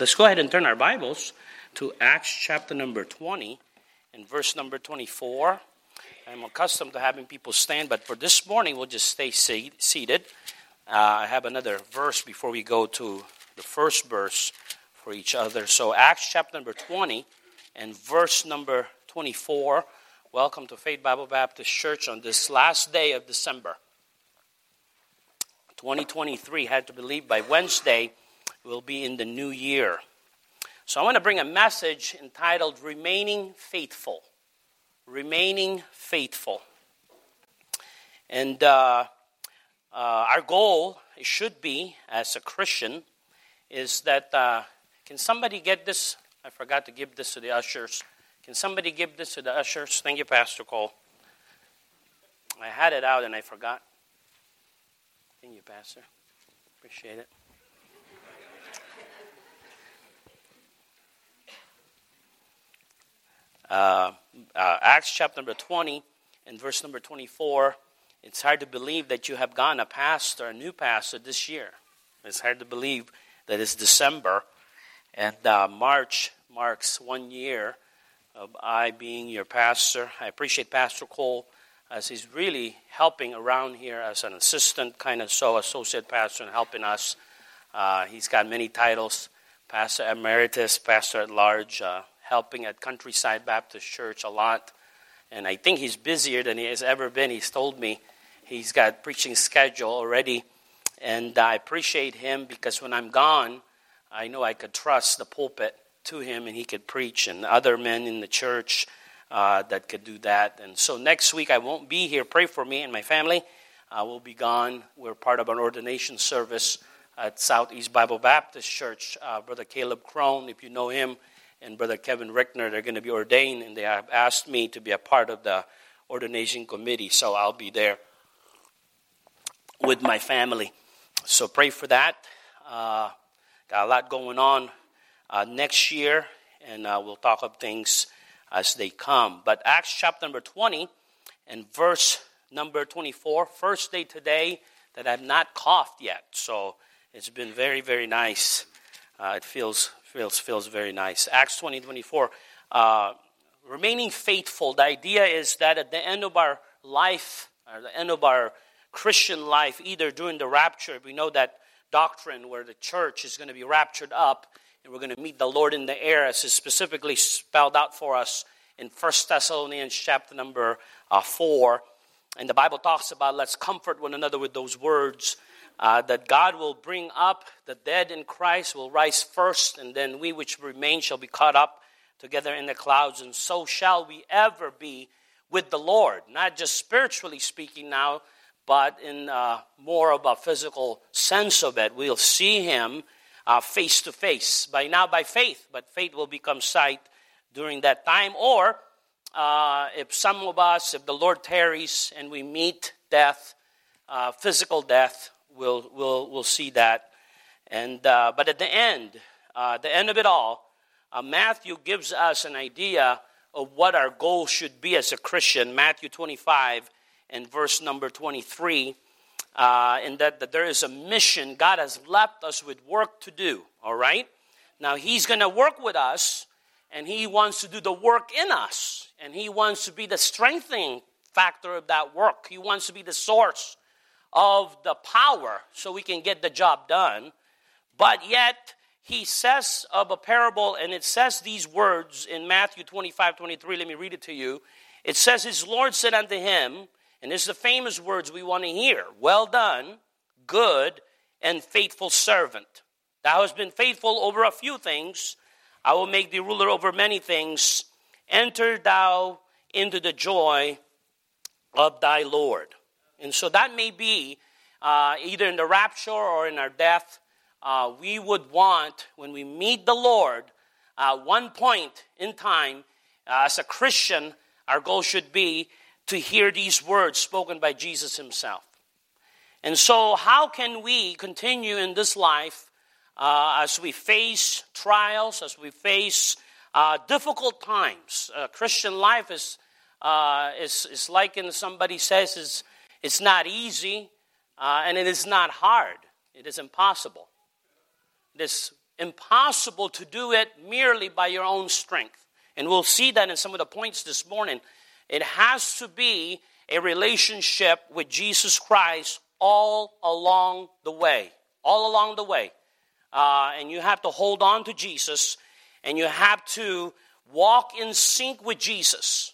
Let's go ahead and turn our Bibles to Acts chapter number 20 and verse number 24. I'm accustomed to having people stand, but for this morning, we'll just stay seated. I have another verse before we go to the first verse for each other. So Acts chapter number 20 and verse number 24. Welcome to Faith Bible Baptist Church on this last day of December. 2023, had to believe by Wednesday, will be in the new year. So I want to bring a message entitled, Remaining Faithful. Remaining faithful. And our goal, it should be, as a Christian, is that, can somebody get this? I forgot to give this to the ushers. Can somebody give this to the ushers? Thank you, Pastor Cole. I had it out and I forgot. Thank you, Pastor. Appreciate it. Acts chapter number 20 and verse number 24. It's hard to believe that you have gone a new pastor this year. It's hard to believe that it's December and March marks 1 year of I being your pastor. I appreciate Pastor Cole as he's really helping around here as an assistant, kind of associate pastor and helping us. He's got many titles, pastor emeritus, pastor at large, helping at Countryside Baptist Church a lot. And I think he's busier than he has ever been. He's told me he's got preaching schedule already. And I appreciate him because when I'm gone, I know I could trust the pulpit to him and he could preach, and other men in the church that could do that. And so next week I won't be here. Pray for me and my family. We'll be gone. We're part of an ordination service at Southeast Bible Baptist Church. Brother Caleb Crone, if you know him, and Brother Kevin Rickner, they're going to be ordained, and they have asked me to be a part of the ordination committee, so I'll be there with my family. So pray for that. Got a lot going on next year, and we'll talk of things as they come. But Acts chapter number 20 and verse number 24, first day today that I've not coughed yet, so it's been very, very nice. It feels very nice. Acts 20:24. Remaining faithful. The idea is that at the end of our life, or the end of our Christian life, either during the rapture, we know that doctrine where the church is going to be raptured up and we're going to meet the Lord in the air, as is specifically spelled out for us in 1 Thessalonians chapter number 4. And the Bible talks about, let's comfort one another with those words. That God will bring up the dead in Christ, will rise first, and then we which remain shall be caught up together in the clouds, and so shall we ever be with the Lord. Not just spiritually speaking now, but in more of a physical sense of it. We'll see him face to face, by now by faith, but faith will become sight during that time. Or if some of us, if the Lord tarries and we meet death, physical death, We'll see that, and but at the end of it all, Matthew gives us an idea of what our goal should be as a Christian. Matthew 25 and verse number 23, and that there is a mission. God has left us with work to do. All right, now he's going to work with us, and he wants to do the work in us, and he wants to be the strengthening factor of that work. He wants to be the source of the power so we can get the job done. But yet he says of a parable, and it says these words in Matthew 25:23. Let me read it to you. It says, his Lord said unto him, and this is the famous words we want to hear, well done, good and faithful servant. Thou hast been faithful over a few things, I will make thee ruler over many things. Enter thou into the joy of thy Lord. And so that may be either in the rapture or in our death. We would want, when we meet the Lord, one point in time, as a Christian, our goal should be to hear these words spoken by Jesus himself. And so how can we continue in this life as we face trials, as we face difficult times? Christian life is like, in somebody says, it's not easy, and it is not hard. It is impossible. This impossible to do it merely by your own strength. And we'll see that in some of the points this morning. It has to be a relationship with Jesus Christ all along the way. All along the way. And you have to hold on to Jesus. And you have to walk in sync with Jesus.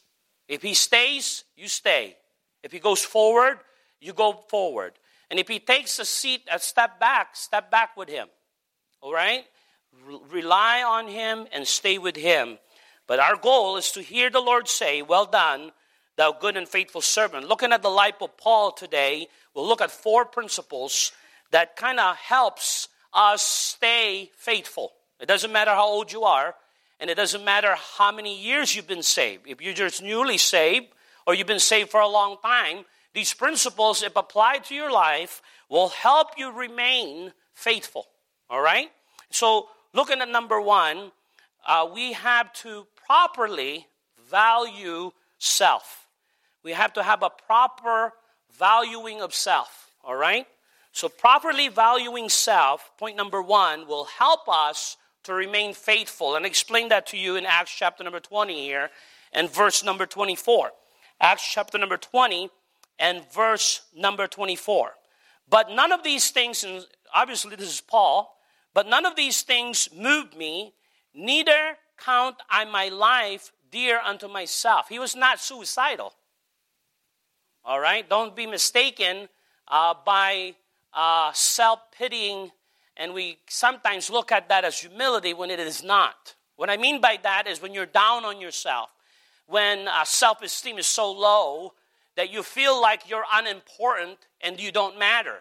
If he stays, you stay. If he goes forward, you go forward. And if he takes a seat, a step back with him. All right? Rely on him and stay with him. But our goal is to hear the Lord say, well done, thou good and faithful servant. Looking at the life of Paul today, we'll look at four principles that kind of helps us stay faithful. It doesn't matter how old you are, and it doesn't matter how many years you've been saved. If you're just newly saved, or you've been saved for a long time, these principles, if applied to your life, will help you remain faithful. All right? So, looking at number one, we have to properly value self. We have to have a proper valuing of self. All right? So, properly valuing self, point number one, will help us to remain faithful. And I explain that to you in Acts chapter number 20 here and verse number 24. Acts chapter number 20 and verse number 24. But none of these things, and obviously this is Paul, but none of these things moved me, neither count I my life dear unto myself. He was not suicidal. All right? Don't be mistaken by self-pitying. And we sometimes look at that as humility when it is not. What I mean by that is when you're down on yourself, when self-esteem is so low that you feel like you're unimportant and you don't matter.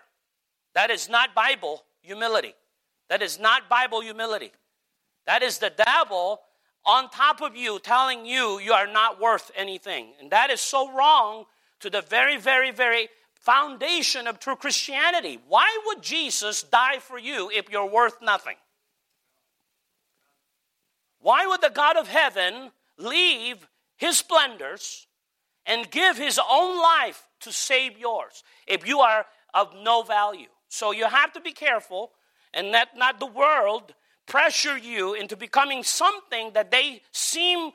That is not Bible humility. That is not Bible humility. That is the devil on top of you telling you you are not worth anything. And that is so wrong to the very, very, very foundation of true Christianity. Why would Jesus die for you if you're worth nothing? Why would the God of heaven leave his splendors and give his own life to save yours if you are of no value? So you have to be careful and let not the world pressure you into becoming something that they seem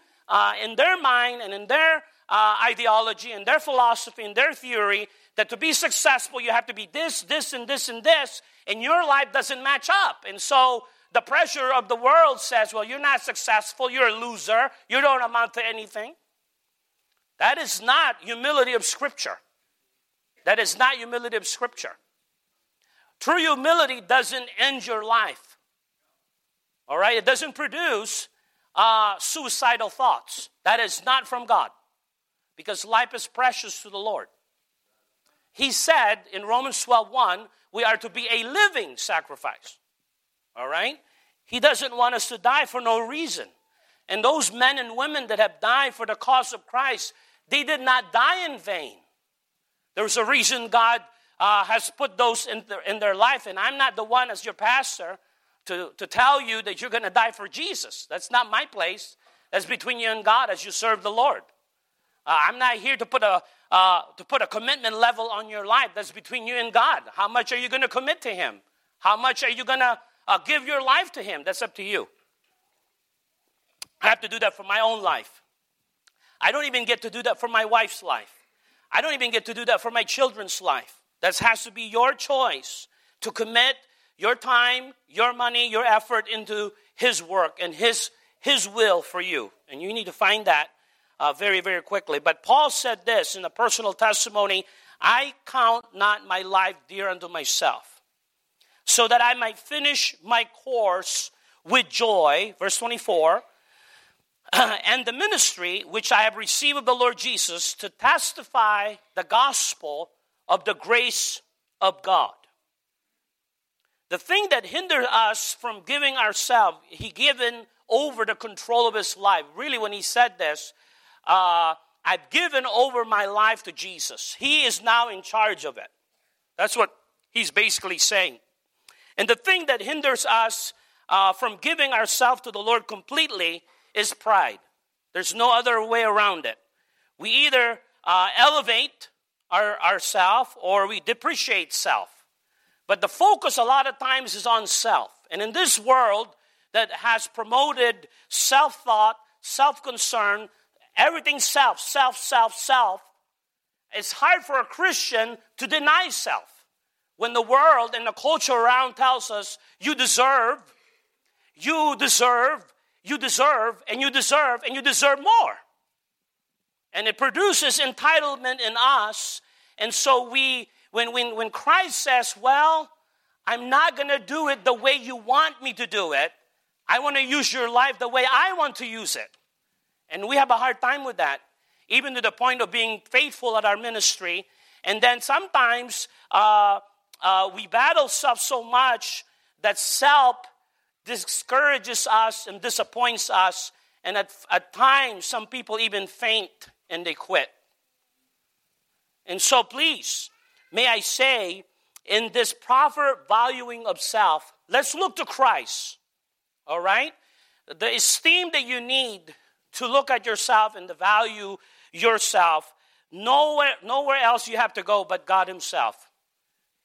in their mind and in their ideology and their philosophy and their theory that to be successful you have to be this, this, and this, and this, and your life doesn't match up. And so the pressure of the world says, well, you're not successful, you're a loser, you don't amount to anything. That is not humility of Scripture. That is not humility of Scripture. True humility doesn't end your life. All right? It doesn't produce suicidal thoughts. That is not from God. Because life is precious to the Lord. He said in Romans 12:1, we are to be a living sacrifice. All right? He doesn't want us to die for no reason. And those men and women that have died for the cause of Christ, they did not die in vain. There's a reason God has put those in their life. And I'm not the one as your pastor to tell you that you're going to die for Jesus. That's not my place. That's between you and God as you serve the Lord. I'm not here to put a commitment level on your life. That's between you and God. How much are you going to commit to him? How much are you going to give your life to him? That's up to you. I have to do that for my own life. I don't even get to do that for my wife's life. I don't even get to do that for my children's life. That has to be your choice to commit your time, your money, your effort into his work and his will for you. And you need to find that very, very quickly. But Paul said this in a personal testimony, I count not my life dear unto myself, so that I might finish my course with joy, verse 24, and the ministry which I have received of the Lord Jesus to testify the gospel of the grace of God. The thing that hindered us from giving ourselves, he given over the control of his life. Really, when he said this, I've given over my life to Jesus. He is now in charge of it. That's what he's basically saying. And the thing that hinders us from giving ourselves to the Lord completely is pride. There's no other way around it. We either elevate ourself or we depreciate self. But the focus a lot of times is on self. And in this world, that has promoted self-thought, self-concern, everything self. It's hard for a Christian to deny self. When the world and the culture around tells us, you deserve more. And it produces entitlement in us. And so when Christ says, well, I'm not going to do it the way you want me to do it. I want to use your life the way I want to use it. And we have a hard time with that, even to the point of being faithful at our ministry. And then sometimes we battle self so much that self discourages us and disappoints us. And at times, some people even faint and they quit. And so please, may I say, in this proper valuing of self, let's look to Christ, all right? The esteem that you need to look at yourself and to value yourself, nowhere else you have to go but God himself.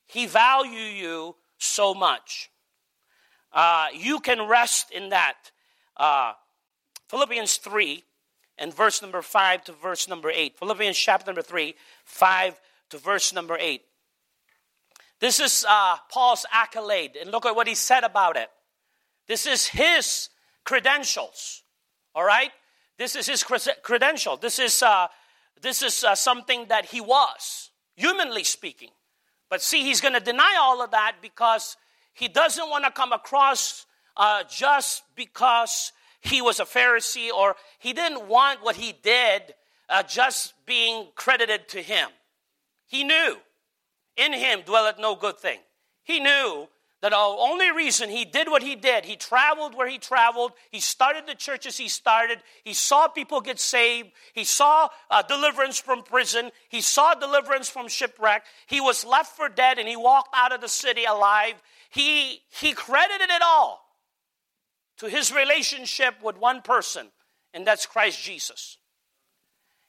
He values you so much. You can rest in that. Philippians 3 and verse number 5 to verse number 8. Philippians chapter number 3, 5 to verse number 8. This is Paul's accolade, and look at what he said about it. This is his credentials, all right? This is his credential. This is something that he was, humanly speaking. But see, he's going to deny all of that because he doesn't want to come across just because he was a Pharisee, or he didn't want what he did just being credited to him. He knew. In him dwelleth no good thing. He knew that the only reason he did what he did, he traveled where he traveled, he started the churches he started, he saw people get saved, he saw deliverance from prison, he saw deliverance from shipwreck, he was left for dead and he walked out of the city alive. He credited it all to his relationship with one person, and that's Christ Jesus.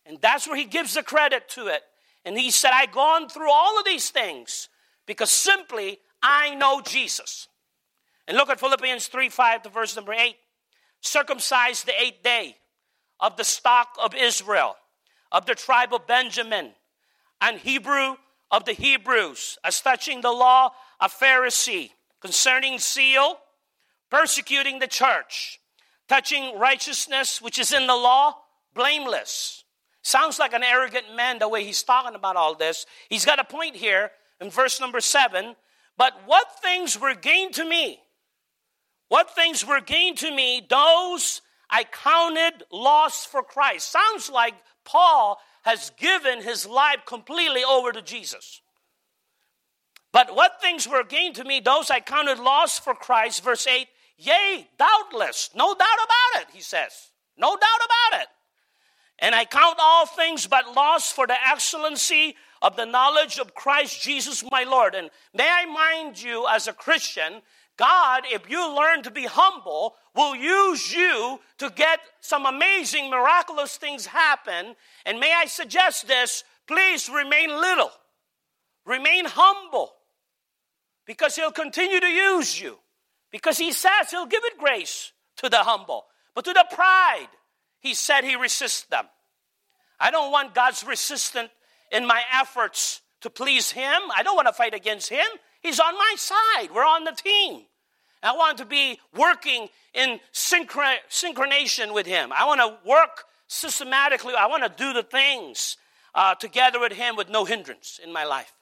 And that's where he gives the credit to it. And he said, I've gone through all of these things because simply I know Jesus. And look at Philippians 3, 5 to verse number 8. Circumcised the eighth day, of the stock of Israel, of the tribe of Benjamin, and Hebrew of the Hebrews, as touching the law, a Pharisee, concerning zeal, persecuting the church, touching righteousness which is in the law, blameless. Sounds like an arrogant man the way he's talking about all this. He's got a point here in verse number 7. But what things were gained to me? What things were gained to me? Those I counted loss for Christ. Sounds like Paul has given his life completely over to Jesus. But what things were gained to me? Those I counted loss for Christ. Verse 8. Yea, doubtless. No doubt about it, he says. No doubt about it. And I count all things but loss for the excellency of the knowledge of Christ Jesus my Lord. And may I mind you, as a Christian, God, if you learn to be humble, will use you to get some amazing, miraculous things happen. And may I suggest this, please remain little. Remain humble. Because he'll continue to use you. Because he says he'll give it grace to the humble. But to the pride, he said he resists them. I don't want God's resistance in my efforts to please him. I don't want to fight against him. He's on my side. We're on the team. I want to be working in synchronization with him. I want to work systematically. I want to do the things together with him with no hindrance in my life.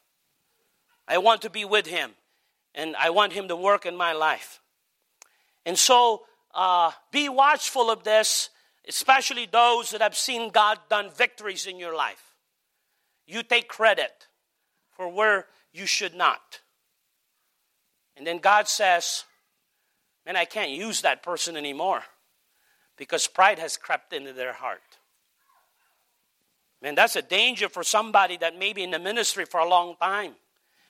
I want to be with him. And I want him to work in my life. And so be watchful of this. Especially those that have seen God done victories in your life. You take credit for where you should not. And then God says, man, I can't use that person anymore because pride has crept into their heart. Man, that's a danger for somebody that may be in the ministry for a long time.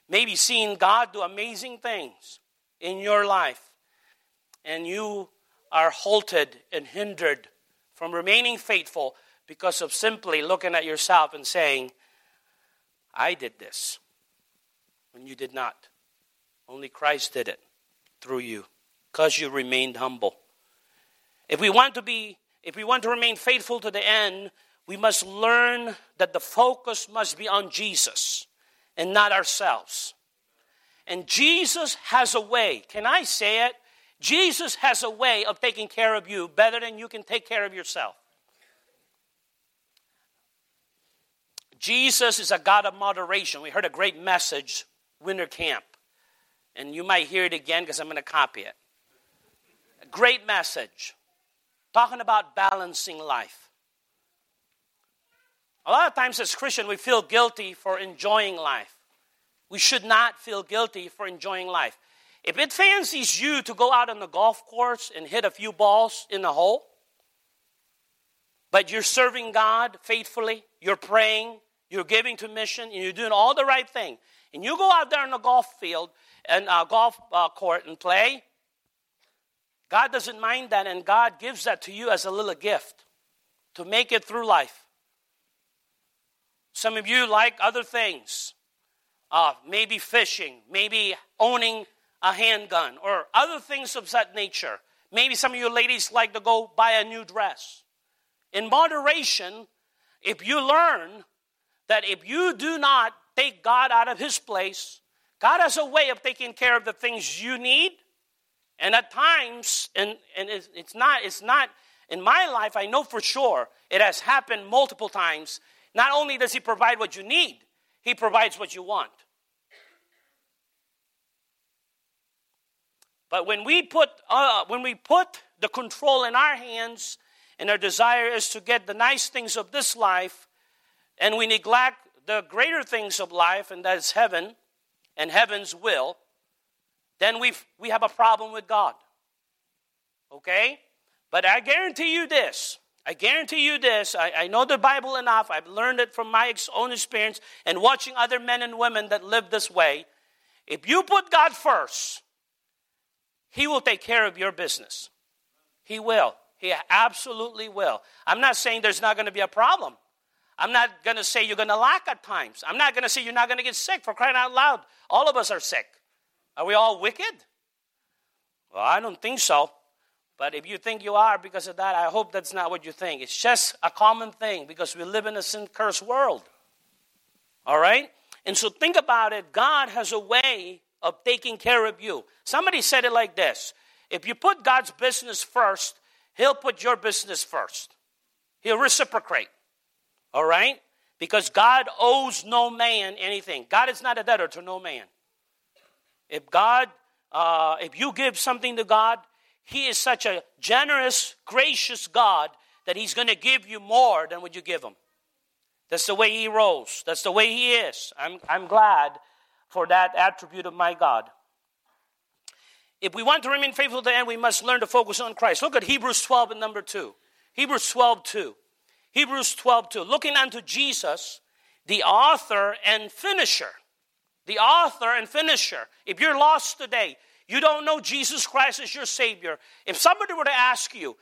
Maybe seeing God do amazing things in your life. And you are halted and hindered from remaining faithful because of simply looking at yourself and saying, I did this when you did not. Only Christ did it through you. because you remained humble. If we want to remain faithful to the end, we must learn that the focus must be on Jesus and not ourselves. And Jesus has a way. Can I say it? Jesus has a way of taking care of you better than you can take care of yourself. Jesus is a God of moderation. We heard a great message, winter camp. And you might hear it again because I'm going to copy it. A great message. Talking about balancing life. A lot of times as Christians, we feel guilty for enjoying life. We should not feel guilty for enjoying life. If it fancies you to go out on the golf course and hit a few balls in the hole, but you're serving God faithfully, you're praying, you're giving to mission, and you're doing all the right thing, and you go out there on the golf field and golf court and play, God doesn't mind that, and God gives that to you as a little gift to make it through life. Some of you like other things, maybe fishing, maybe owning a handgun, or other things of that nature. Maybe some of you ladies like to go buy a new dress. In moderation, if you learn that if you do not take God out of his place, God has a way of taking care of the things you need. And at times, and it's not, in my life, I know for sure, it has happened multiple times. Not only does he provide what you need, he provides what you want. But when we put the control in our hands, and our desire is to get the nice things of this life, and we neglect the greater things of life, and that is heaven and heaven's will, then we have a problem with God. Okay? But I guarantee you this. I know the Bible enough. I've learned it from my own experience and watching other men and women that live this way. If you put God first, he will take care of your business. He will. He absolutely will. I'm not saying there's not going to be a problem. I'm not going to say you're going to lack at times. I'm not going to say you're not going to get sick, for crying out loud. All of us are sick. Are we all wicked? Well, I don't think so. But if you think you are because of that, I hope that's not what you think. It's just a common thing because we live in a sin-cursed world. All right? And so think about it. God has a way of taking care of you. Somebody said it like this. If you put God's business first, he'll put your business first. He'll reciprocate. All right? Because God owes no man anything. God is not a debtor to no man. If you give something to God, he is such a generous, gracious God that he's going to give you more than what you give him. That's the way he rolls. That's the way he is. I'm glad for that attribute of my God. If we want to remain faithful to the end, we must learn to focus on Christ. Look at Hebrews 12 and number 2. Hebrews 12:2. Looking unto Jesus, the author and finisher. The author and finisher. If you're lost today, you don't know Jesus Christ as your Savior. If somebody were to ask you,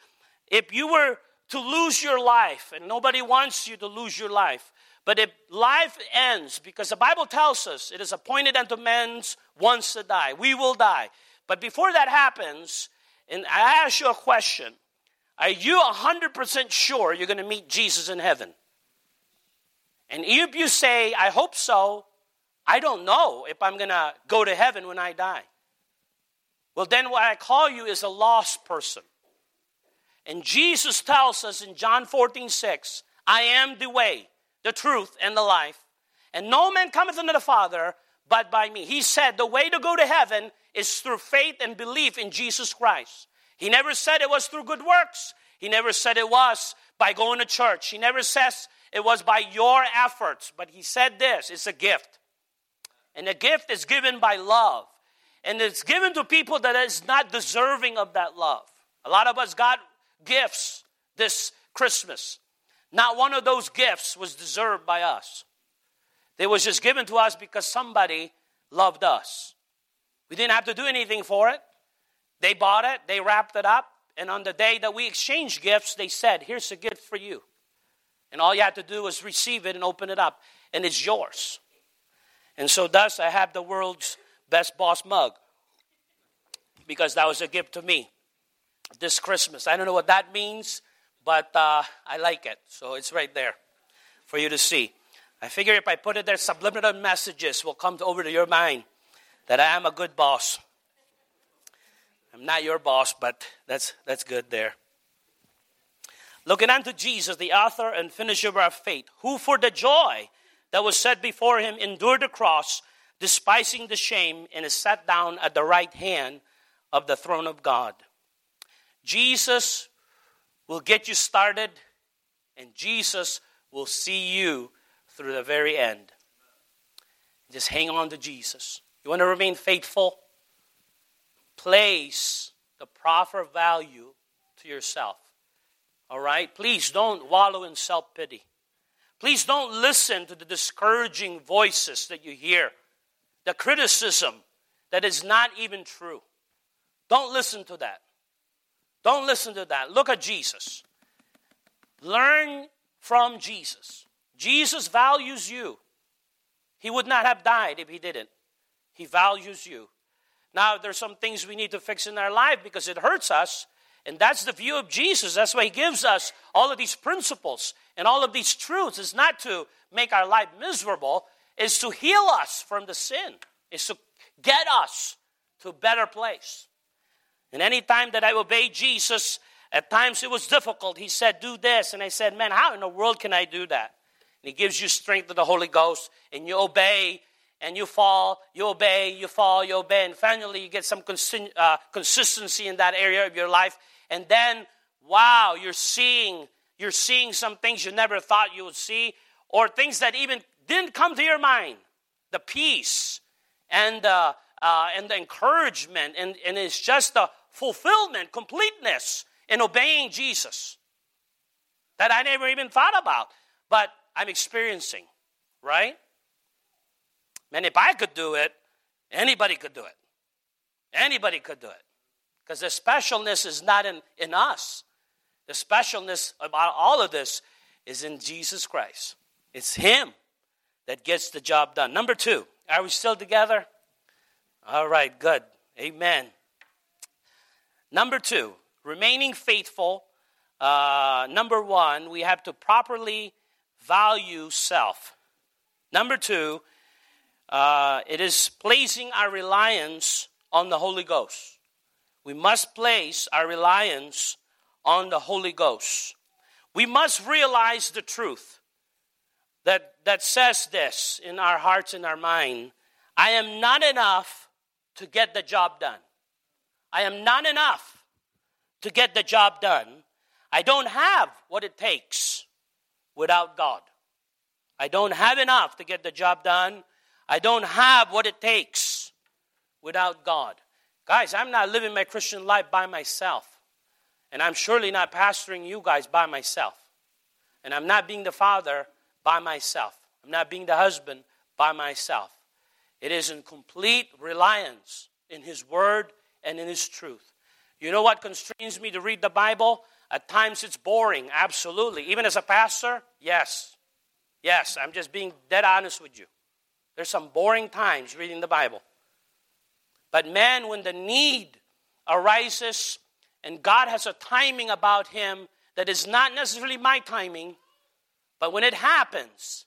if you were to lose your life, and nobody wants you to lose your life, but if life ends, because the Bible tells us it is appointed unto men once to die. We will die. But before that happens, and I ask you a question, are you 100% sure you're going to meet Jesus in heaven? And if you say, I hope so, I don't know if I'm going to go to heaven when I die. Well, then what I call you is a lost person. And Jesus tells us in John 14:6, I am the way, the truth, and the life. And no man cometh unto the Father but by me. He said the way to go to heaven is through faith and belief in Jesus Christ. He never said it was through good works. He never said it was by going to church. He never says it was by your efforts. But he said this, it's a gift. And a gift is given by love. And it's given to people that is not deserving of that love. A lot of us got gifts this Christmas. Not one of those gifts was deserved by us. They was just given to us because somebody loved us. We didn't have to do anything for it. They bought it. They wrapped it up. And on the day that we exchanged gifts, they said, here's a gift for you. And all you had to do was receive it and open it up. And it's yours. And so thus I have the world's best boss mug because that was a gift to me this Christmas. I don't know what that means, but I like it. So it's right there for you to see. I figure if I put it there, subliminal messages will come over to your mind that I am a good boss. I'm not your boss, but that's good there. Looking unto Jesus, the author and finisher of our faith, who for the joy that was set before him endured the cross, despising the shame, and is sat down at the right hand of the throne of God. Jesus will get you started, and Jesus will see you through the very end. Just hang on to Jesus. You want to remain faithful? Place the proper value to yourself. All right? Please don't wallow in self-pity. Please don't listen to the discouraging voices that you hear, the criticism that is not even true. Don't listen to that. Don't listen to that. Look at Jesus. Learn from Jesus. Jesus values you. He would not have died if he didn't. He values you. Now, there's some things we need to fix in our life because it hurts us. And that's the view of Jesus. That's why he gives us all of these principles and all of these truths. It's not to make our life miserable. It's to heal us from the sin. It's to get us to a better place. And any time that I obeyed Jesus, at times it was difficult. He said, do this. And I said, man, how in the world can I do that? And he gives you strength of the Holy Ghost. And you obey, and you fall, you obey, you fall, you obey. And finally, you get some consistency in that area of your life. And then, wow, you're seeing some things you never thought you would see, or things that even didn't come to your mind. The peace and the encouragement, and it's just the fulfillment, completeness in obeying Jesus that I never even thought about, but I'm experiencing, right? Man, if I could do it, anybody could do it. Anybody could do it. Because the specialness is not in us. The specialness about all of this is in Jesus Christ. It's him that gets the job done. Number two, are we still together? All right, good. Amen. Number two, remaining faithful. Number one, we have to properly value self. Number two, it is placing our reliance on the Holy Ghost. We must place our reliance on the Holy Ghost. We must realize the truth that says this in our hearts and our mind. I am not enough to get the job done. I am not enough to get the job done. I don't have what it takes without God. I don't have enough to get the job done. I don't have what it takes without God. Guys, I'm not living my Christian life by myself. And I'm surely not pastoring you guys by myself. And I'm not being the father by myself. I'm not being the husband by myself. It is in complete reliance in his word and in his truth. You know what constrains me to read the Bible? At times it's boring, absolutely. Even as a pastor, yes. Yes, I'm just being dead honest with you. There's some boring times reading the Bible. But man, when the need arises and God has a timing about him that is not necessarily my timing, but when it happens,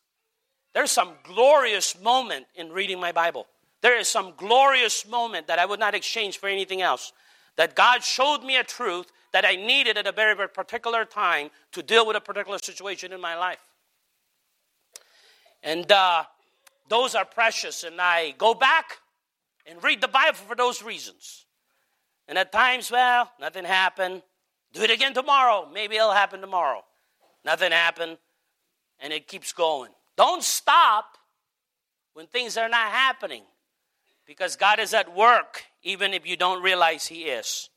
there's some glorious moment in reading my Bible. There is some glorious moment that I would not exchange for anything else, that God showed me a truth that I needed at a very, very particular time to deal with a particular situation in my life. And, those are precious, and I go back and read the Bible for those reasons. And at times, well, nothing happened. Do it again tomorrow. Maybe it'll happen tomorrow. Nothing happened, and it keeps going. Don't stop when things are not happening, because God is at work, even if you don't realize he is.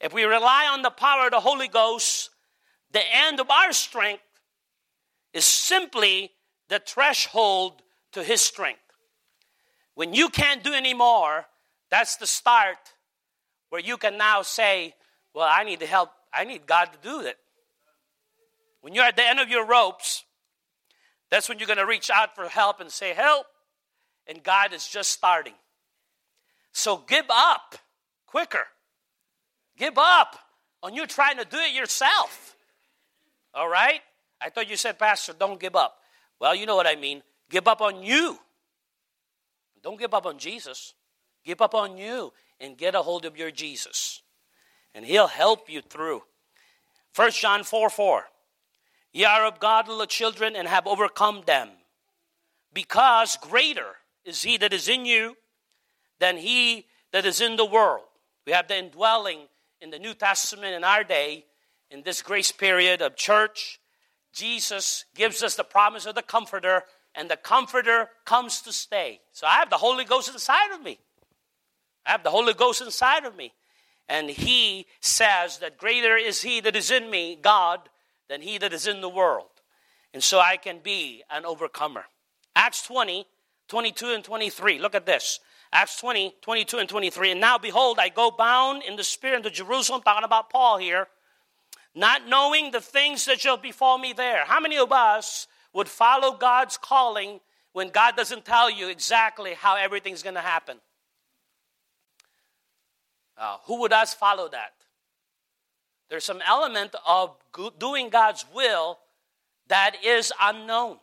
If we rely on the power of the Holy Ghost, the end of our strength is simply the threshold to his strength. When you can't do anymore, that's the start where you can now say, well, I need the help. I need God to do it. When you're at the end of your ropes, that's when you're going to reach out for help and say, help. And God is just starting. So give up quicker Give up on you trying to do it yourself. All right? I thought you said, Pastor, don't give up. Well, you know what I mean. Give up on you. Don't give up on Jesus. Give up on you and get a hold of your Jesus. And he'll help you through. 1 John 4:4. Ye are of God, little children, and have overcome them, because greater is he that is in you than he that is in the world. We have the indwelling in the New Testament in our day, in this grace period of church. Jesus gives us the promise of the Comforter, and the Comforter comes to stay. So I have the Holy Ghost inside of me. I have the Holy Ghost inside of me. And he says that greater is he that is in me, God, than he that is in the world. And so I can be an overcomer. Acts 20, 22 and 23. Look at this. Acts 20, 22 and 23. And now behold, I go bound in the spirit into Jerusalem. Talking about Paul here. Not knowing the things that shall befall me there. How many of us would follow God's calling when God doesn't tell you exactly how everything's going to happen? Who would us follow that? There's some element of doing God's will that is unknown.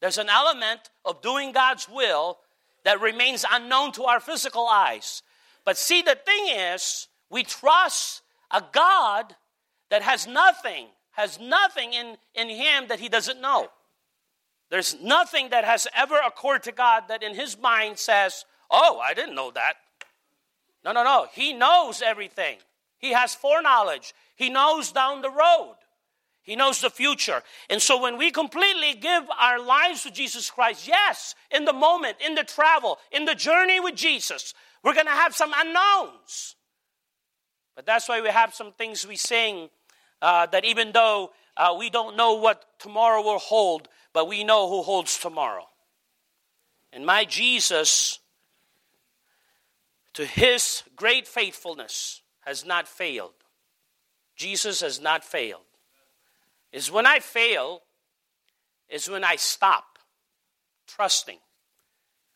There's an element of doing God's will that remains unknown to our physical eyes. But see, the thing is, we trust a God that has nothing in him that he doesn't know. There's nothing that has ever occurred to God that in his mind says, oh, I didn't know that. No. He knows everything. He has foreknowledge. He knows down the road. He knows the future. And so when we completely give our lives to Jesus Christ, yes, in the moment, in the travel, in the journey with Jesus, we're going to have some unknowns. But that's why we have some things we sing that even though we don't know what tomorrow will hold, but we know who holds tomorrow. And my Jesus, to his great faithfulness, has not failed. Jesus has not failed. Is when I fail, is when I stop trusting.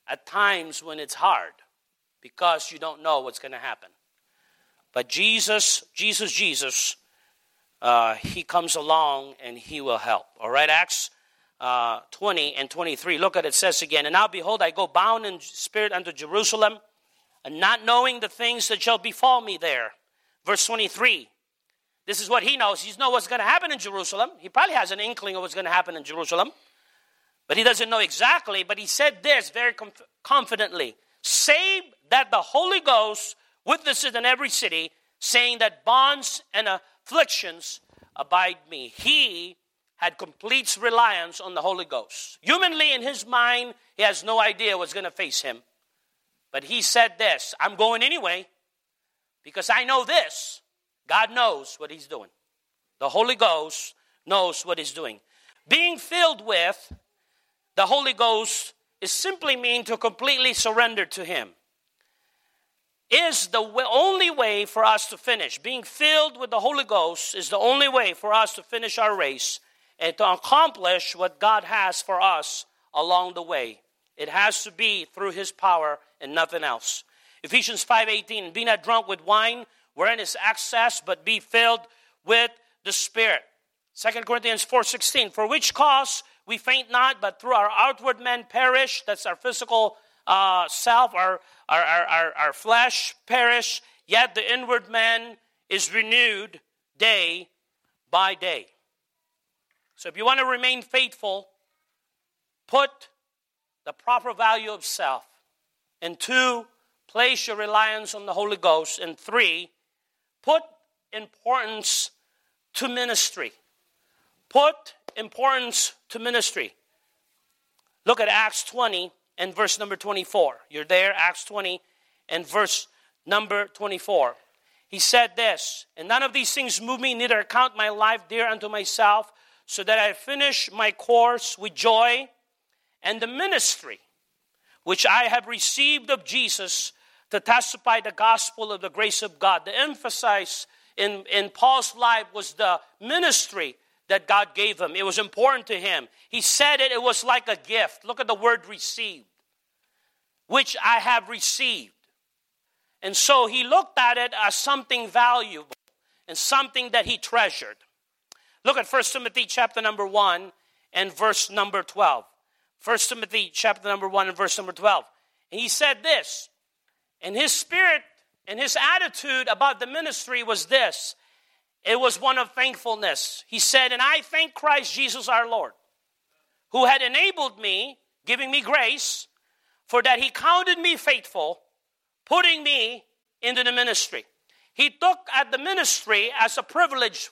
At times when it's hard, because you don't know what's going to happen. But Jesus, he comes along and he will help. All right, Acts 20 and 23. Look at it, says again, and now behold, I go bound in spirit unto Jerusalem, and not knowing the things that shall befall me there. Verse 23. This is what he knows. He knows what's going to happen in Jerusalem. He probably has an inkling of what's going to happen in Jerusalem. But he doesn't know exactly. But he said this very confidently. Save that the Holy Ghost witnesses in every city, saying that bonds and afflictions abide me. He had complete reliance on the Holy Ghost. Humanly, in his mind, he has no idea what's going to face him. But he said this, I'm going anyway, because I know this. God knows what he's doing. The Holy Ghost knows what he's doing. Being filled with the Holy Ghost is simply mean to completely surrender to him. Is the only way for us to finish. Being filled with the Holy Ghost is the only way for us to finish our race and to accomplish what God has for us along the way. It has to be through his power and nothing else. Ephesians 5:18, be not drunk with wine, wherein is excess, but be filled with the Spirit. 2 Corinthians 4:16, for which cause we faint not, but through our outward man perish. That's our physical self, our flesh perish. Yet the inward man is renewed day by day. So if you want to remain faithful, put the proper value of self. And 2, place your reliance on the Holy Ghost. And 3, put importance to ministry. Put importance to ministry. Look at Acts 20 and verse number 24. You're there, Acts 20 and verse number 24. He said this, and none of these things move me, neither account my life dear unto myself, so that I finish my course with joy and the ministry which I have received of Jesus to testify the gospel of the grace of God. The emphasis in Paul's life was the ministry that God gave him. It was important to him. He said it, it was like a gift. Look at the word received, which I have received. And so he looked at it as something valuable and something that he treasured. Look at 1 Timothy chapter number 1 and verse number 12. 1 Timothy chapter number 1 and verse number 12. And he said this, and his spirit and his attitude about the ministry was this. It was one of thankfulness. He said, and I thank Christ Jesus our Lord, who had enabled me, giving me grace, for that he counted me faithful, putting me into the ministry. He took at the ministry as a privilege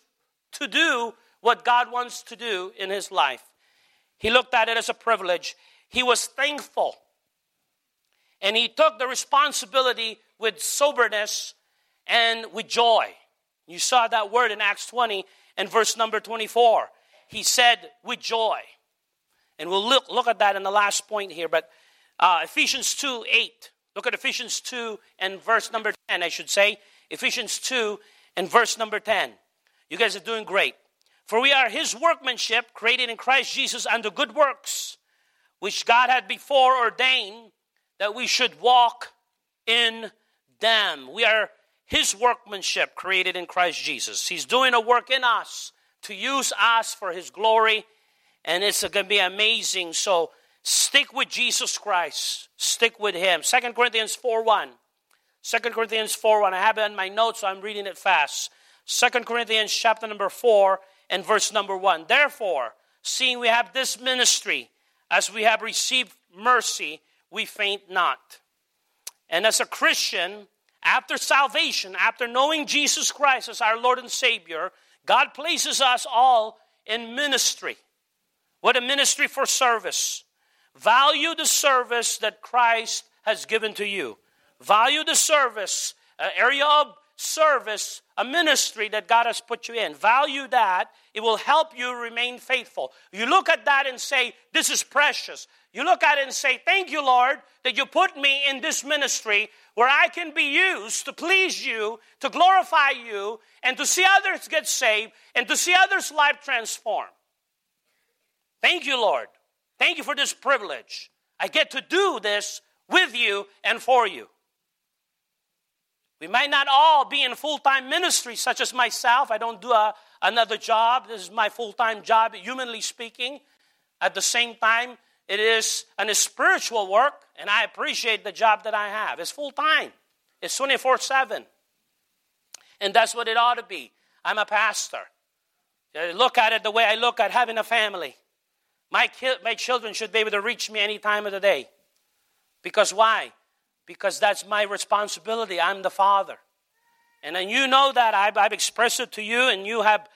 to do what God wants to do in his life. He looked at it as a privilege. He was thankful. And he took the responsibility with soberness and with joy. You saw that word in Acts 20 and verse number 24. He said, with joy. And we'll look at that in the last point here. But Ephesians 2, 8. Look at Ephesians 2 and verse number 10, I should say. Ephesians 2 and verse number 10. You guys are doing great. For we are his workmanship, created in Christ Jesus unto good works, which God had before ordained that we should walk in them. We are his workmanship created in Christ Jesus. He's doing a work in us to use us for his glory. And it's going to be amazing. So stick with Jesus Christ. Stick with him. 2 Corinthians 4:1. 2 Corinthians 4:1. I have it in my notes, so I'm reading it fast. 2 Corinthians chapter number 4 and verse number 1. Therefore, seeing we have this ministry, as we have received mercy, we faint not. And as a Christian, after salvation, after knowing Jesus Christ as our Lord and Savior, God places us all in ministry. What a ministry for service. Value the service that Christ has given to you. Value the service, an area of service, a ministry that God has put you in. Value that. It will help you remain faithful. You look at that and say, this is precious. You look at it and say, thank you, Lord, that you put me in this ministry where I can be used to please you, to glorify you, and to see others get saved, and to see others' life transformed. Thank you, Lord. Thank you for this privilege. I get to do this with you and for you. We might not all be in full-time ministry, such as myself. I don't do another job. This is my full-time job, humanly speaking. At the same time, it is a spiritual work, and I appreciate the job that I have. It's full-time. It's 24/7. And that's what it ought to be. I'm a pastor. I look at it the way I look at having a family. My children should be able to reach me any time of the day. Because why? Because that's my responsibility. I'm the father. And then you know that. I've expressed it to you, and you have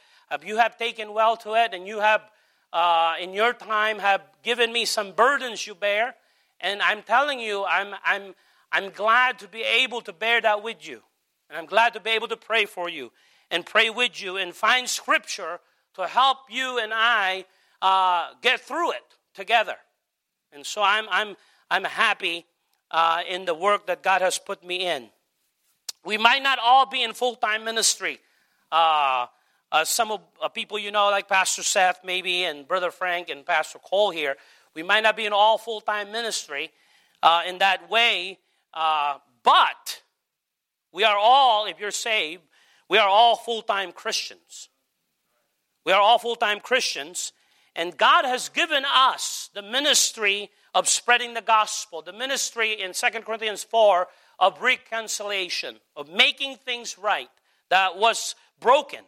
taken well to it, and you have in your time have given me some burdens you bear, and I'm telling you, I'm glad to be able to bear that with you, and I'm glad to be able to pray for you and pray with you and find scripture to help you and I get through it together. And so I'm happy in the work that God has put me in. We might not all be in full-time ministry. Some of people you know, like Pastor Seth maybe, and Brother Frank and Pastor Cole here, we might not be in all full-time ministry in that way, but we are all, if you're saved, we are all full-time Christians. We are all full-time Christians, and God has given us the ministry of spreading the gospel, the ministry in 2 Corinthians 4 of reconciliation, of making things right that was broken.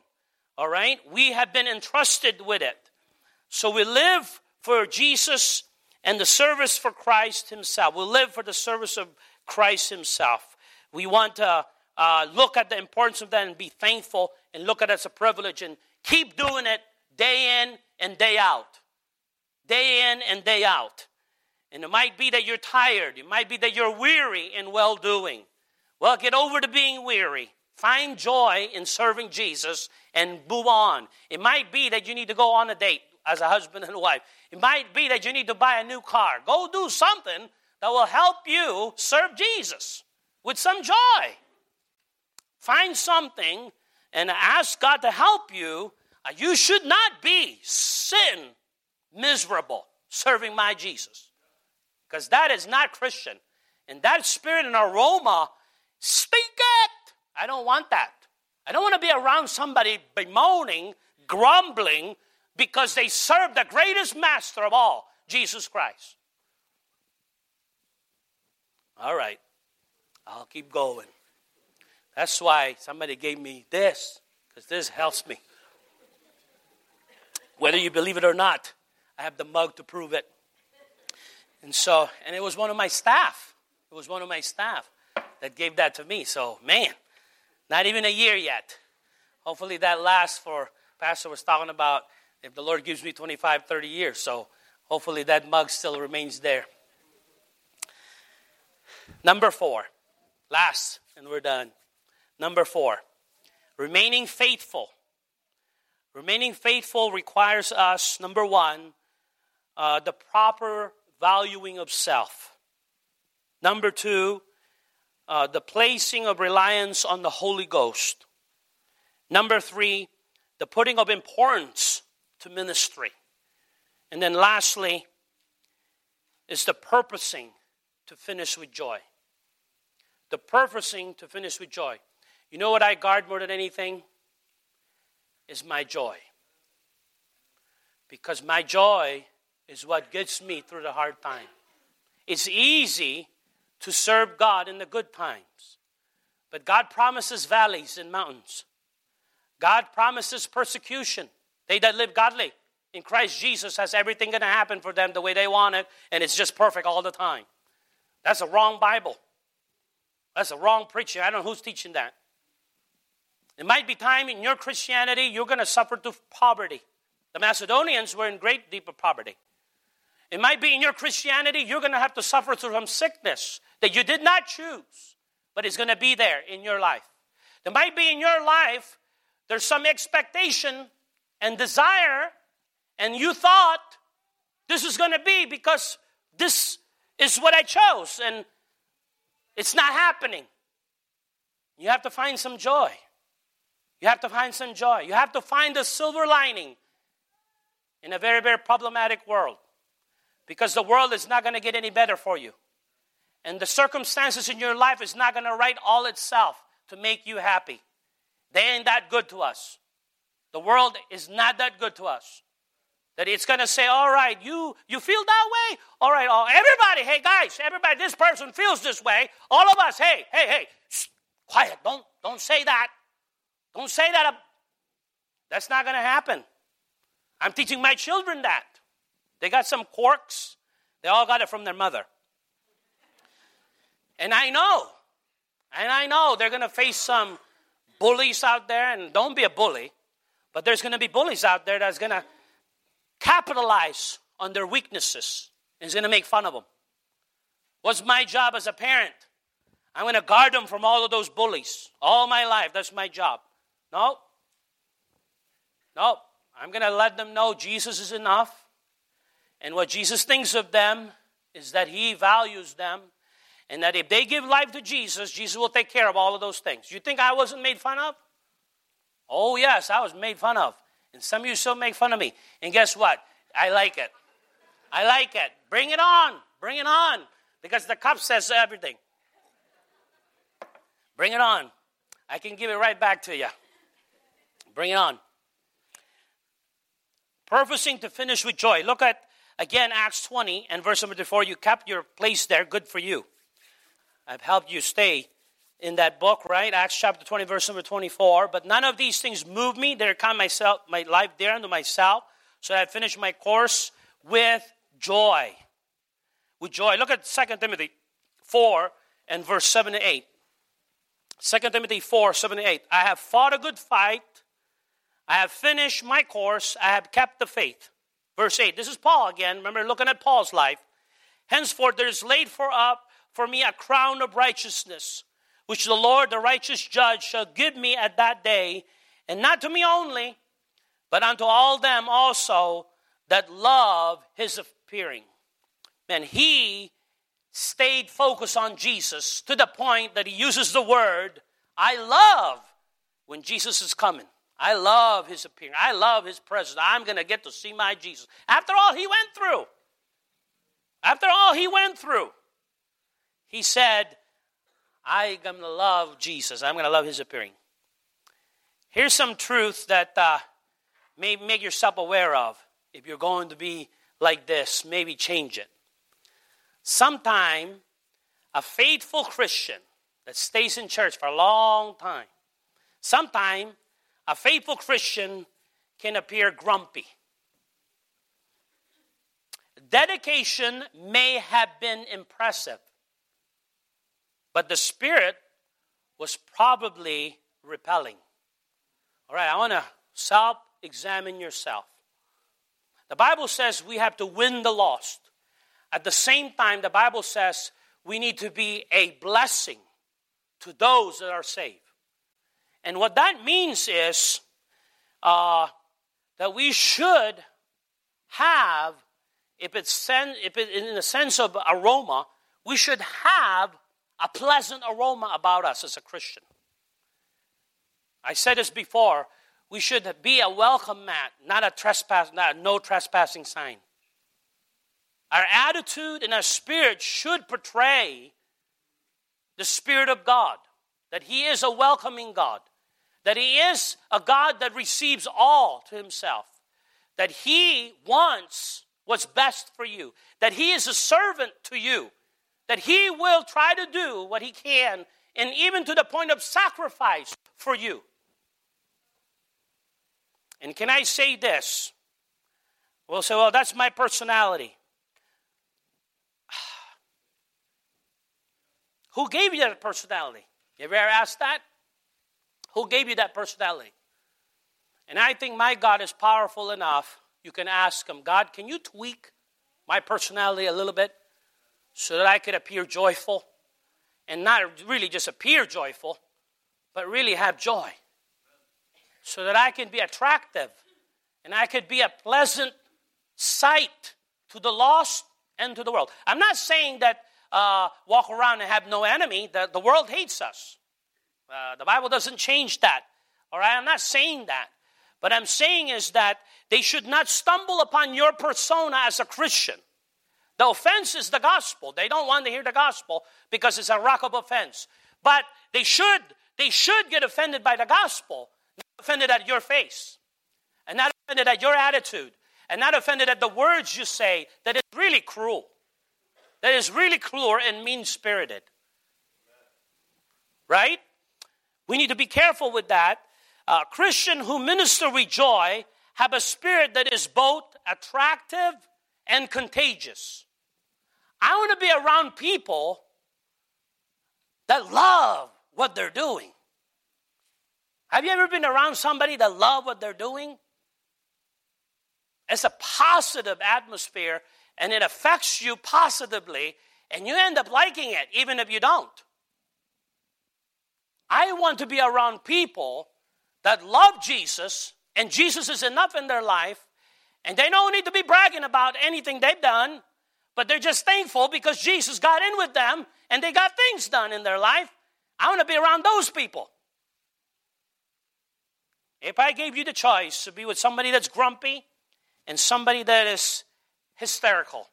All right, we have been entrusted with it. So we live for Jesus and the service for Christ himself. We live for the service of Christ himself. We want to look at the importance of that and be thankful and look at it as a privilege and keep doing it day in and day out. Day in and day out. And it might be that you're tired. It might be that you're weary in well-doing. Well, get over to being weary. Find joy in serving Jesus and move on. It might be that you need to go on a date as a husband and wife. It might be that you need to buy a new car. Go do something that will help you serve Jesus with some joy. Find something and ask God to help you. You should not be sin miserable serving my Jesus, because that is not Christian. And that spirit and aroma Speak it. I don't want that. I don't want to be around somebody bemoaning, grumbling, because they serve the greatest master of all, Jesus Christ. All right. I'll keep going. That's why somebody gave me this, because this helps me. Whether you believe it or not, I have the mug to prove it. And so, and it was one of my staff. It was one of my staff that gave that to me. So, man, not even a year yet. Hopefully that lasts for, Pastor was talking about, if the Lord gives me 25, 30 years. So hopefully that mug still remains there. Number four. Last, and we're done. Number four. Remaining faithful. Remaining faithful requires us, number one, the proper valuing of self. Number two, the placing of reliance on the Holy Ghost. Number three, the putting of importance to ministry. And then lastly, is the purposing to finish with joy. The purposing to finish with joy. You know what I guard more than anything? Is my joy. Because my joy is what gets me through the hard time. It's easy to serve God in the good times. But God promises valleys and mountains. God promises persecution. They that live godly in Christ Jesus has everything going to happen for them the way they want it. And it's just perfect all the time. That's a wrong Bible. That's a wrong preaching. I don't know who's teaching that. There might be time in your Christianity you're going to suffer through poverty. The Macedonians were in great deep of poverty. It might be in your Christianity you're going to have to suffer through some sickness that you did not choose, but it's going to be there in your life. There might be in your life there's some expectation and desire, and you thought this is going to be because this is what I chose, and it's not happening. You have to find some joy. You have to find some joy. You have to find a silver lining in a very, very problematic world. Because the world is not going to get any better for you. And the circumstances in your life is not going to right all itself to make you happy. They ain't that good to us. The world is not that good to us. That it's going to say, all right, you feel that way? All right, everybody, hey, guys, everybody, this person feels this way. All of us, hey, shh, quiet, don't say that. Don't say that. That's not going to happen. I'm teaching my children that. They got some quirks. They all got it from their mother. And I know they're going to face some bullies out there, and don't be a bully, but there's going to be bullies out there that's going to capitalize on their weaknesses and is going to make fun of them. What's my job as a parent? I'm going to guard them from all of those bullies all my life. That's my job. No. I'm going to let them know Jesus is enough. And what Jesus thinks of them is that he values them. And that if they give life to Jesus, Jesus will take care of all of those things. You think I wasn't made fun of? Oh, yes, I was made fun of. And some of you still make fun of me. And guess what? I like it. Bring it on. Bring it on. Because the cup says everything. Bring it on. I can give it right back to you. Bring it on. Purposing to finish with joy. Look at, again, Acts 20 and verse number 4. You kept your place there. Good for you. I've helped you stay in that book, right? Acts chapter 20, verse number 24. But none of these things move me. They count my life there unto myself. So I finish my course with joy. With joy. Look at 2 Timothy 4 and verse 7 and 8. 2 Timothy 4, 7 and 8. I have fought a good fight. I have finished my course. I have kept the faith. Verse 8. This is Paul again. Remember, looking at Paul's life. Henceforth, there is laid up for me a crown of righteousness, which the Lord, the righteous judge, shall give me at that day, and not to me only, but unto all them also that love his appearing. And he stayed focused on Jesus to the point that he uses the word, I love when Jesus is coming. I love his appearing. I love his presence. I'm going to get to see my Jesus. After all he went through, he said, I'm going to love Jesus. I'm going to love his appearing. Here's some truth that may make yourself aware of. If you're going to be like this, maybe change it. Sometime a faithful Christian that stays in church for a long time, sometime a faithful Christian can appear grumpy. Dedication may have been impressive, but the spirit was probably repelling. All right, I want to self-examine yourself. The Bible says we have to win the lost. At the same time, the Bible says we need to be a blessing to those that are saved. And what that means is that we should have, if it's in the sense of aroma, we should have a pleasant aroma about us as a Christian. I said this before, we should be a welcome mat, not a no trespassing sign. Our attitude and our spirit should portray the Spirit of God, that He is a welcoming God, that He is a God that receives all to Himself, that He wants what's best for you, that He is a servant to you, that He will try to do what He can, and even to the point of sacrifice for you. And can I say this? We'll say, well, that's my personality. Who gave you that personality? You ever asked that? Who gave you that personality? And I think my God is powerful enough. You can ask Him, God, can you tweak my personality a little bit so that I could appear joyful? And not really just appear joyful, but really have joy. So that I can be attractive and I could be a pleasant sight to the lost and to the world. I'm not saying that walk around and have no enemy. The world hates us. The Bible doesn't change that. All right, I'm not saying that. What I'm saying is that they should not stumble upon your persona as a Christian. The offense is the gospel. They don't want to hear the gospel because it's a rock of offense. But they should get offended by the gospel. Offended at your face, and not offended at your attitude, and not offended at the words you say that is really cruel, and mean-spirited. Right? We need to be careful with that. Christian who minister with joy have a spirit that is both attractive and contagious. I want to be around people that love what they're doing. Have you ever been around somebody that loves what they're doing? It's a positive atmosphere, and it affects you positively, and you end up liking it, even if you don't. I want to be around people that love Jesus, and Jesus is enough in their life, and they don't need to be bragging about anything they've done, but they're just thankful because Jesus got in with them, and they got things done in their life. I want to be around those people. If I gave you the choice to be with somebody that's grumpy and somebody that is hysterical,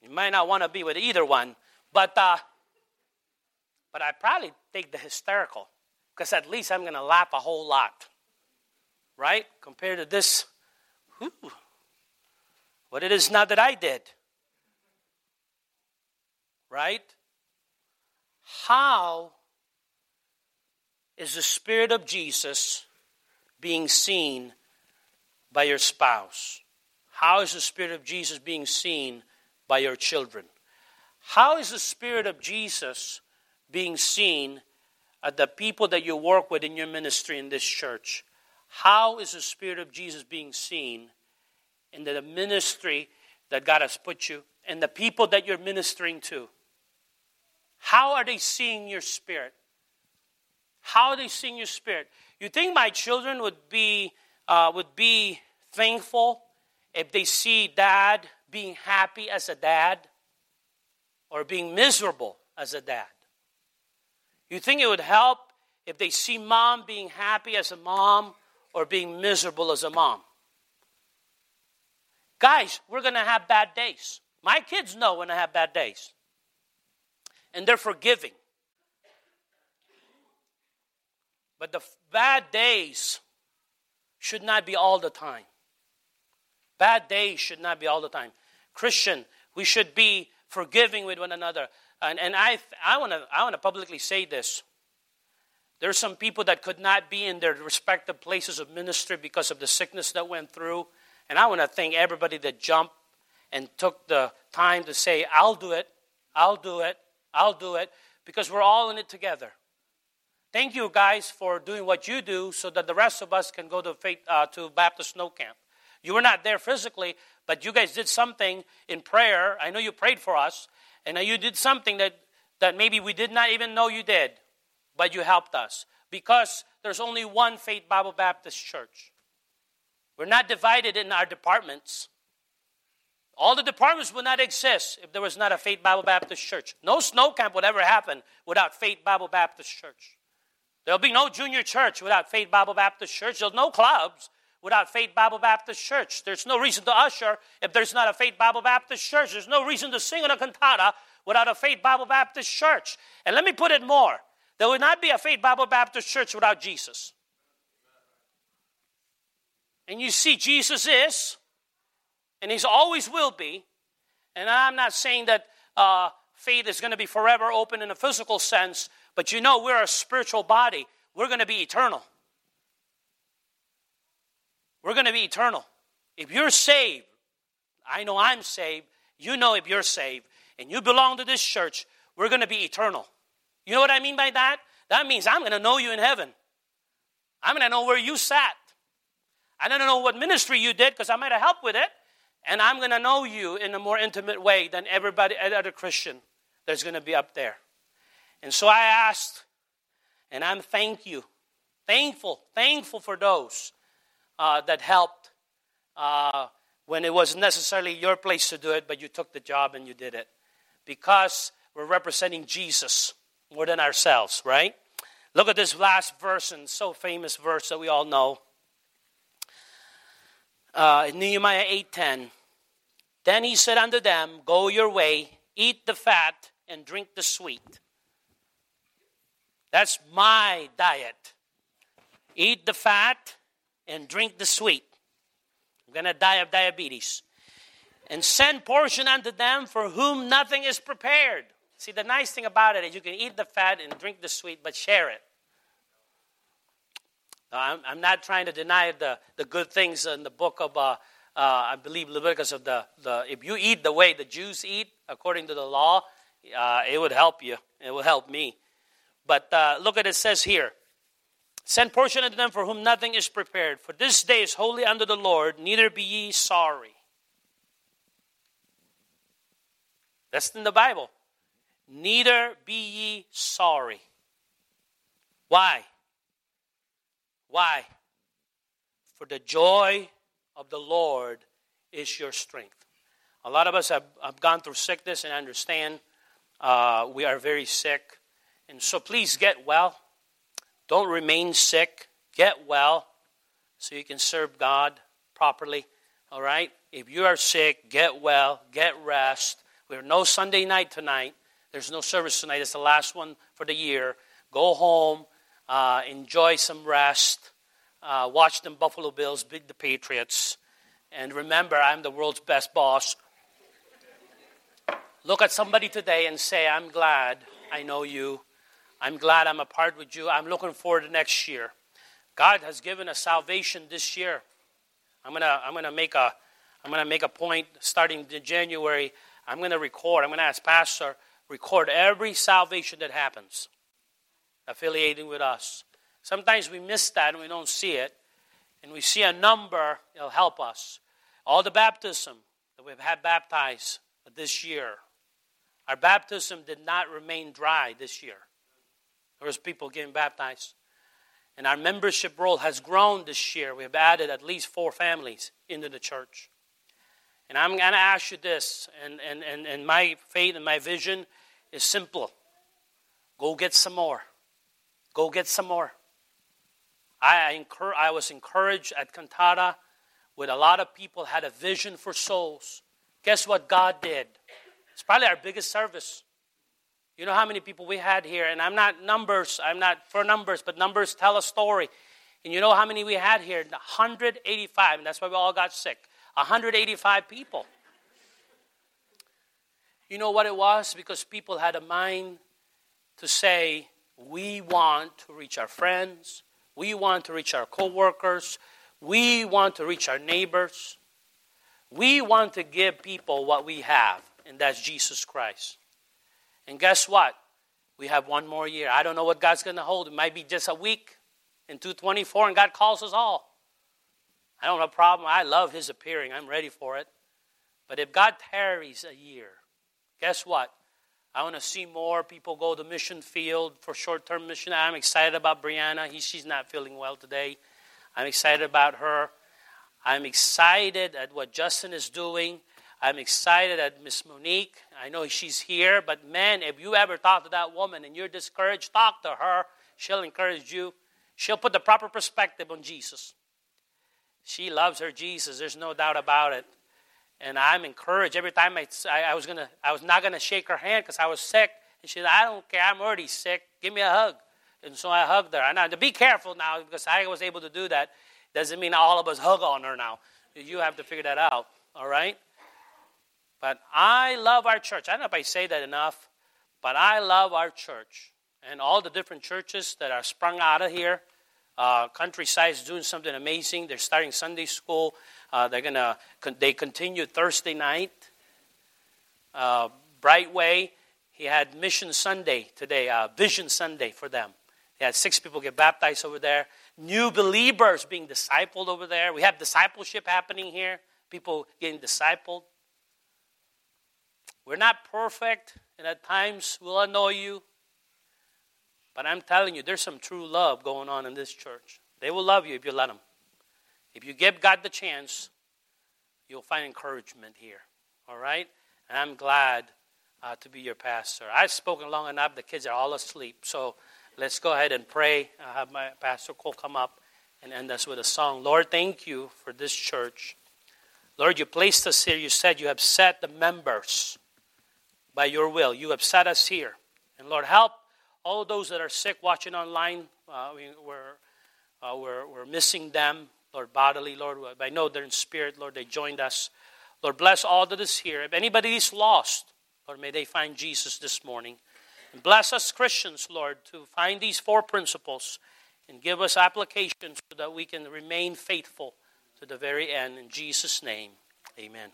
you might not want to be with either one, but I'd probably take the hysterical because at least I'm going to laugh a whole lot, right? Compared to this, what it is not that I did, right? How is the Spirit of Jesus being seen by your spouse? How is the Spirit of Jesus being seen by your children? How is the Spirit of Jesus being seen at the people that you work with in your ministry in this church? How is the Spirit of Jesus being seen in the ministry that God has put you and the people that you're ministering to? How are they seeing your spirit? How are they seeing your spirit? You think my children would be thankful if they see Dad being happy as a dad or being miserable as a dad? You think it would help if they see Mom being happy as a mom or being miserable as a mom? Guys, we're going to have bad days. My kids know when I have bad days. And they're forgiving. But the bad days should not be all the time. Bad days should not be all the time. Christian, we should be forgiving with one another. And I want to publicly say this. There are some people that could not be in their respective places of ministry because of the sickness that went through. And I want to thank everybody that jumped and took the time to say, I'll do it. Because we're all in it together. Thank you guys for doing what you do so that the rest of us can go to Baptist Snow Camp. You were not there physically, but you guys did something in prayer. I know you prayed for us. And you did something that maybe we did not even know you did. But you helped us. Because there's only one Faith Bible Baptist Church. We're not divided in our departments. All the departments would not exist if there was not a Faith Bible Baptist Church. No snow camp would ever happen without Faith Bible Baptist Church. There'll be no junior church without Faith Bible Baptist Church. There's no clubs without Faith Bible Baptist Church. There's no reason to usher if there's not a Faith Bible Baptist Church. There's no reason to sing on a cantata without a Faith Bible Baptist Church. And let me put it more. There would not be a Faith Bible Baptist Church without Jesus. And you see, Jesus is, and He's always will be. And I'm not saying that faith is going to be forever open in a physical sense, but you know we're a spiritual body. We're going to be eternal. We're going to be eternal. If you're saved, I know I'm saved, you know if you're saved, and you belong to this church, we're going to be eternal. You know what I mean by that? That means I'm going to know you in heaven. I'm going to know where you sat. I don't know what ministry you did because I might have helped with it. And I'm going to know you in a more intimate way than everybody, any other Christian that's going to be up there. And so I asked, and I'm thankful for those that helped when it wasn't necessarily your place to do it, but you took the job and you did it. Because we're representing Jesus more than ourselves, right? Look at this last verse, and so famous verse that we all know. In Nehemiah 8:10, then he said unto them, go your way, eat the fat, and drink the sweet. That's my diet. Eat the fat and drink the sweet. I'm going to die of diabetes. And send portion unto them for whom nothing is prepared. See, the nice thing about it is you can eat the fat and drink the sweet, but share it. I'm not trying to deny the good things in the book of, I believe, Leviticus. Of if you eat the way the Jews eat, according to the law, it would help you. It would help me. But look at it says here. Send portion unto them for whom nothing is prepared. For this day is holy unto the Lord, neither be ye sorry. That's in the Bible. Neither be ye sorry. Why? Why? For the joy of the Lord is your strength. A lot of us have gone through sickness, and I understand we are very sick. And so please get well. Don't remain sick. Get well so you can serve God properly. All right? If you are sick, get well. Get rest. We have no Sunday night tonight. There's no service tonight. It's the last one for the year. Go home. Enjoy some rest, watch them Buffalo Bills beat the Patriots, and remember, I'm the world's best boss. Look at somebody today and say, I'm glad I know you. I'm glad I'm a part with you. I'm looking forward to next year. God has given us salvation this year. I'm gonna make a point starting in January. I'm gonna ask Pastor, record every salvation that happens. Affiliating with us. Sometimes we miss that and we don't see it. And we see a number, it'll help us. All the baptism that we've had baptized this year, our baptism did not remain dry this year. There was people getting baptized. And our membership role has grown this year. We've added at least 4 families into the church. And I'm going to ask you this, and my faith and my vision is simple. Go get some more. Go get some more. I was encouraged at Cantata with a lot of people had a vision for souls. Guess what God did? It's probably our biggest service. You know how many people we had here, and I'm not for numbers, but numbers tell a story. And you know how many we had here? 185, and that's why we all got sick. 185 people. You know what it was? Because people had a mind to say, we want to reach our friends, we want to reach our coworkers, we want to reach our neighbors. We want to give people what we have, and that's Jesus Christ. And guess what? We have one more year. I don't know what God's going to hold. It might be just a week in 2024, and God calls us all. I don't have a problem. I love His appearing. I'm ready for it. But if God tarries a year, guess what? I want to see more people go to the mission field for short-term mission. I'm excited about Brianna. She's not feeling well today. I'm excited about her. I'm excited at what Justin is doing. I'm excited at Miss Monique. I know she's here, but man, if you ever talk to that woman and you're discouraged, talk to her. She'll encourage you. She'll put the proper perspective on Jesus. She loves her Jesus. There's no doubt about it. And I'm encouraged. Every time I was not gonna shake her hand because I was sick. And she said, "I don't care. I'm already sick. Give me a hug." And so I hugged her. And I, to be careful now because I was able to do that. Doesn't mean all of us hug on her now. You have to figure that out, all right? But I love our church. I don't know if I say that enough, but I love our church. And all the different churches that are sprung out of here. Countryside is doing something amazing. They're starting Sunday school. They continue Thursday night. Brightway, he had Mission Sunday today, Vision Sunday for them. They had 6 people get baptized over there. New believers being discipled over there. We have discipleship happening here. People getting discipled. We're not perfect, and at times we'll annoy you. But I'm telling you, there's some true love going on in this church. They will love you if you let them. If you give God the chance, you'll find encouragement here. All right? And I'm glad to be your pastor. I've spoken long enough. The kids are all asleep, so let's go ahead and pray. I'll have my Pastor Cole come up and end us with a song. Lord, thank you for this church. Lord, you placed us here. You said you have set the members by your will. You have set us here. And Lord, help all those that are sick watching online. We're missing them, Lord, bodily. Lord, I know they're in spirit. Lord, they joined us. Lord, bless all that is here. If anybody is lost, Lord, may they find Jesus this morning. And bless us Christians, Lord, to find these 4 principles and give us applications so that we can remain faithful to the very end. In Jesus' name, amen.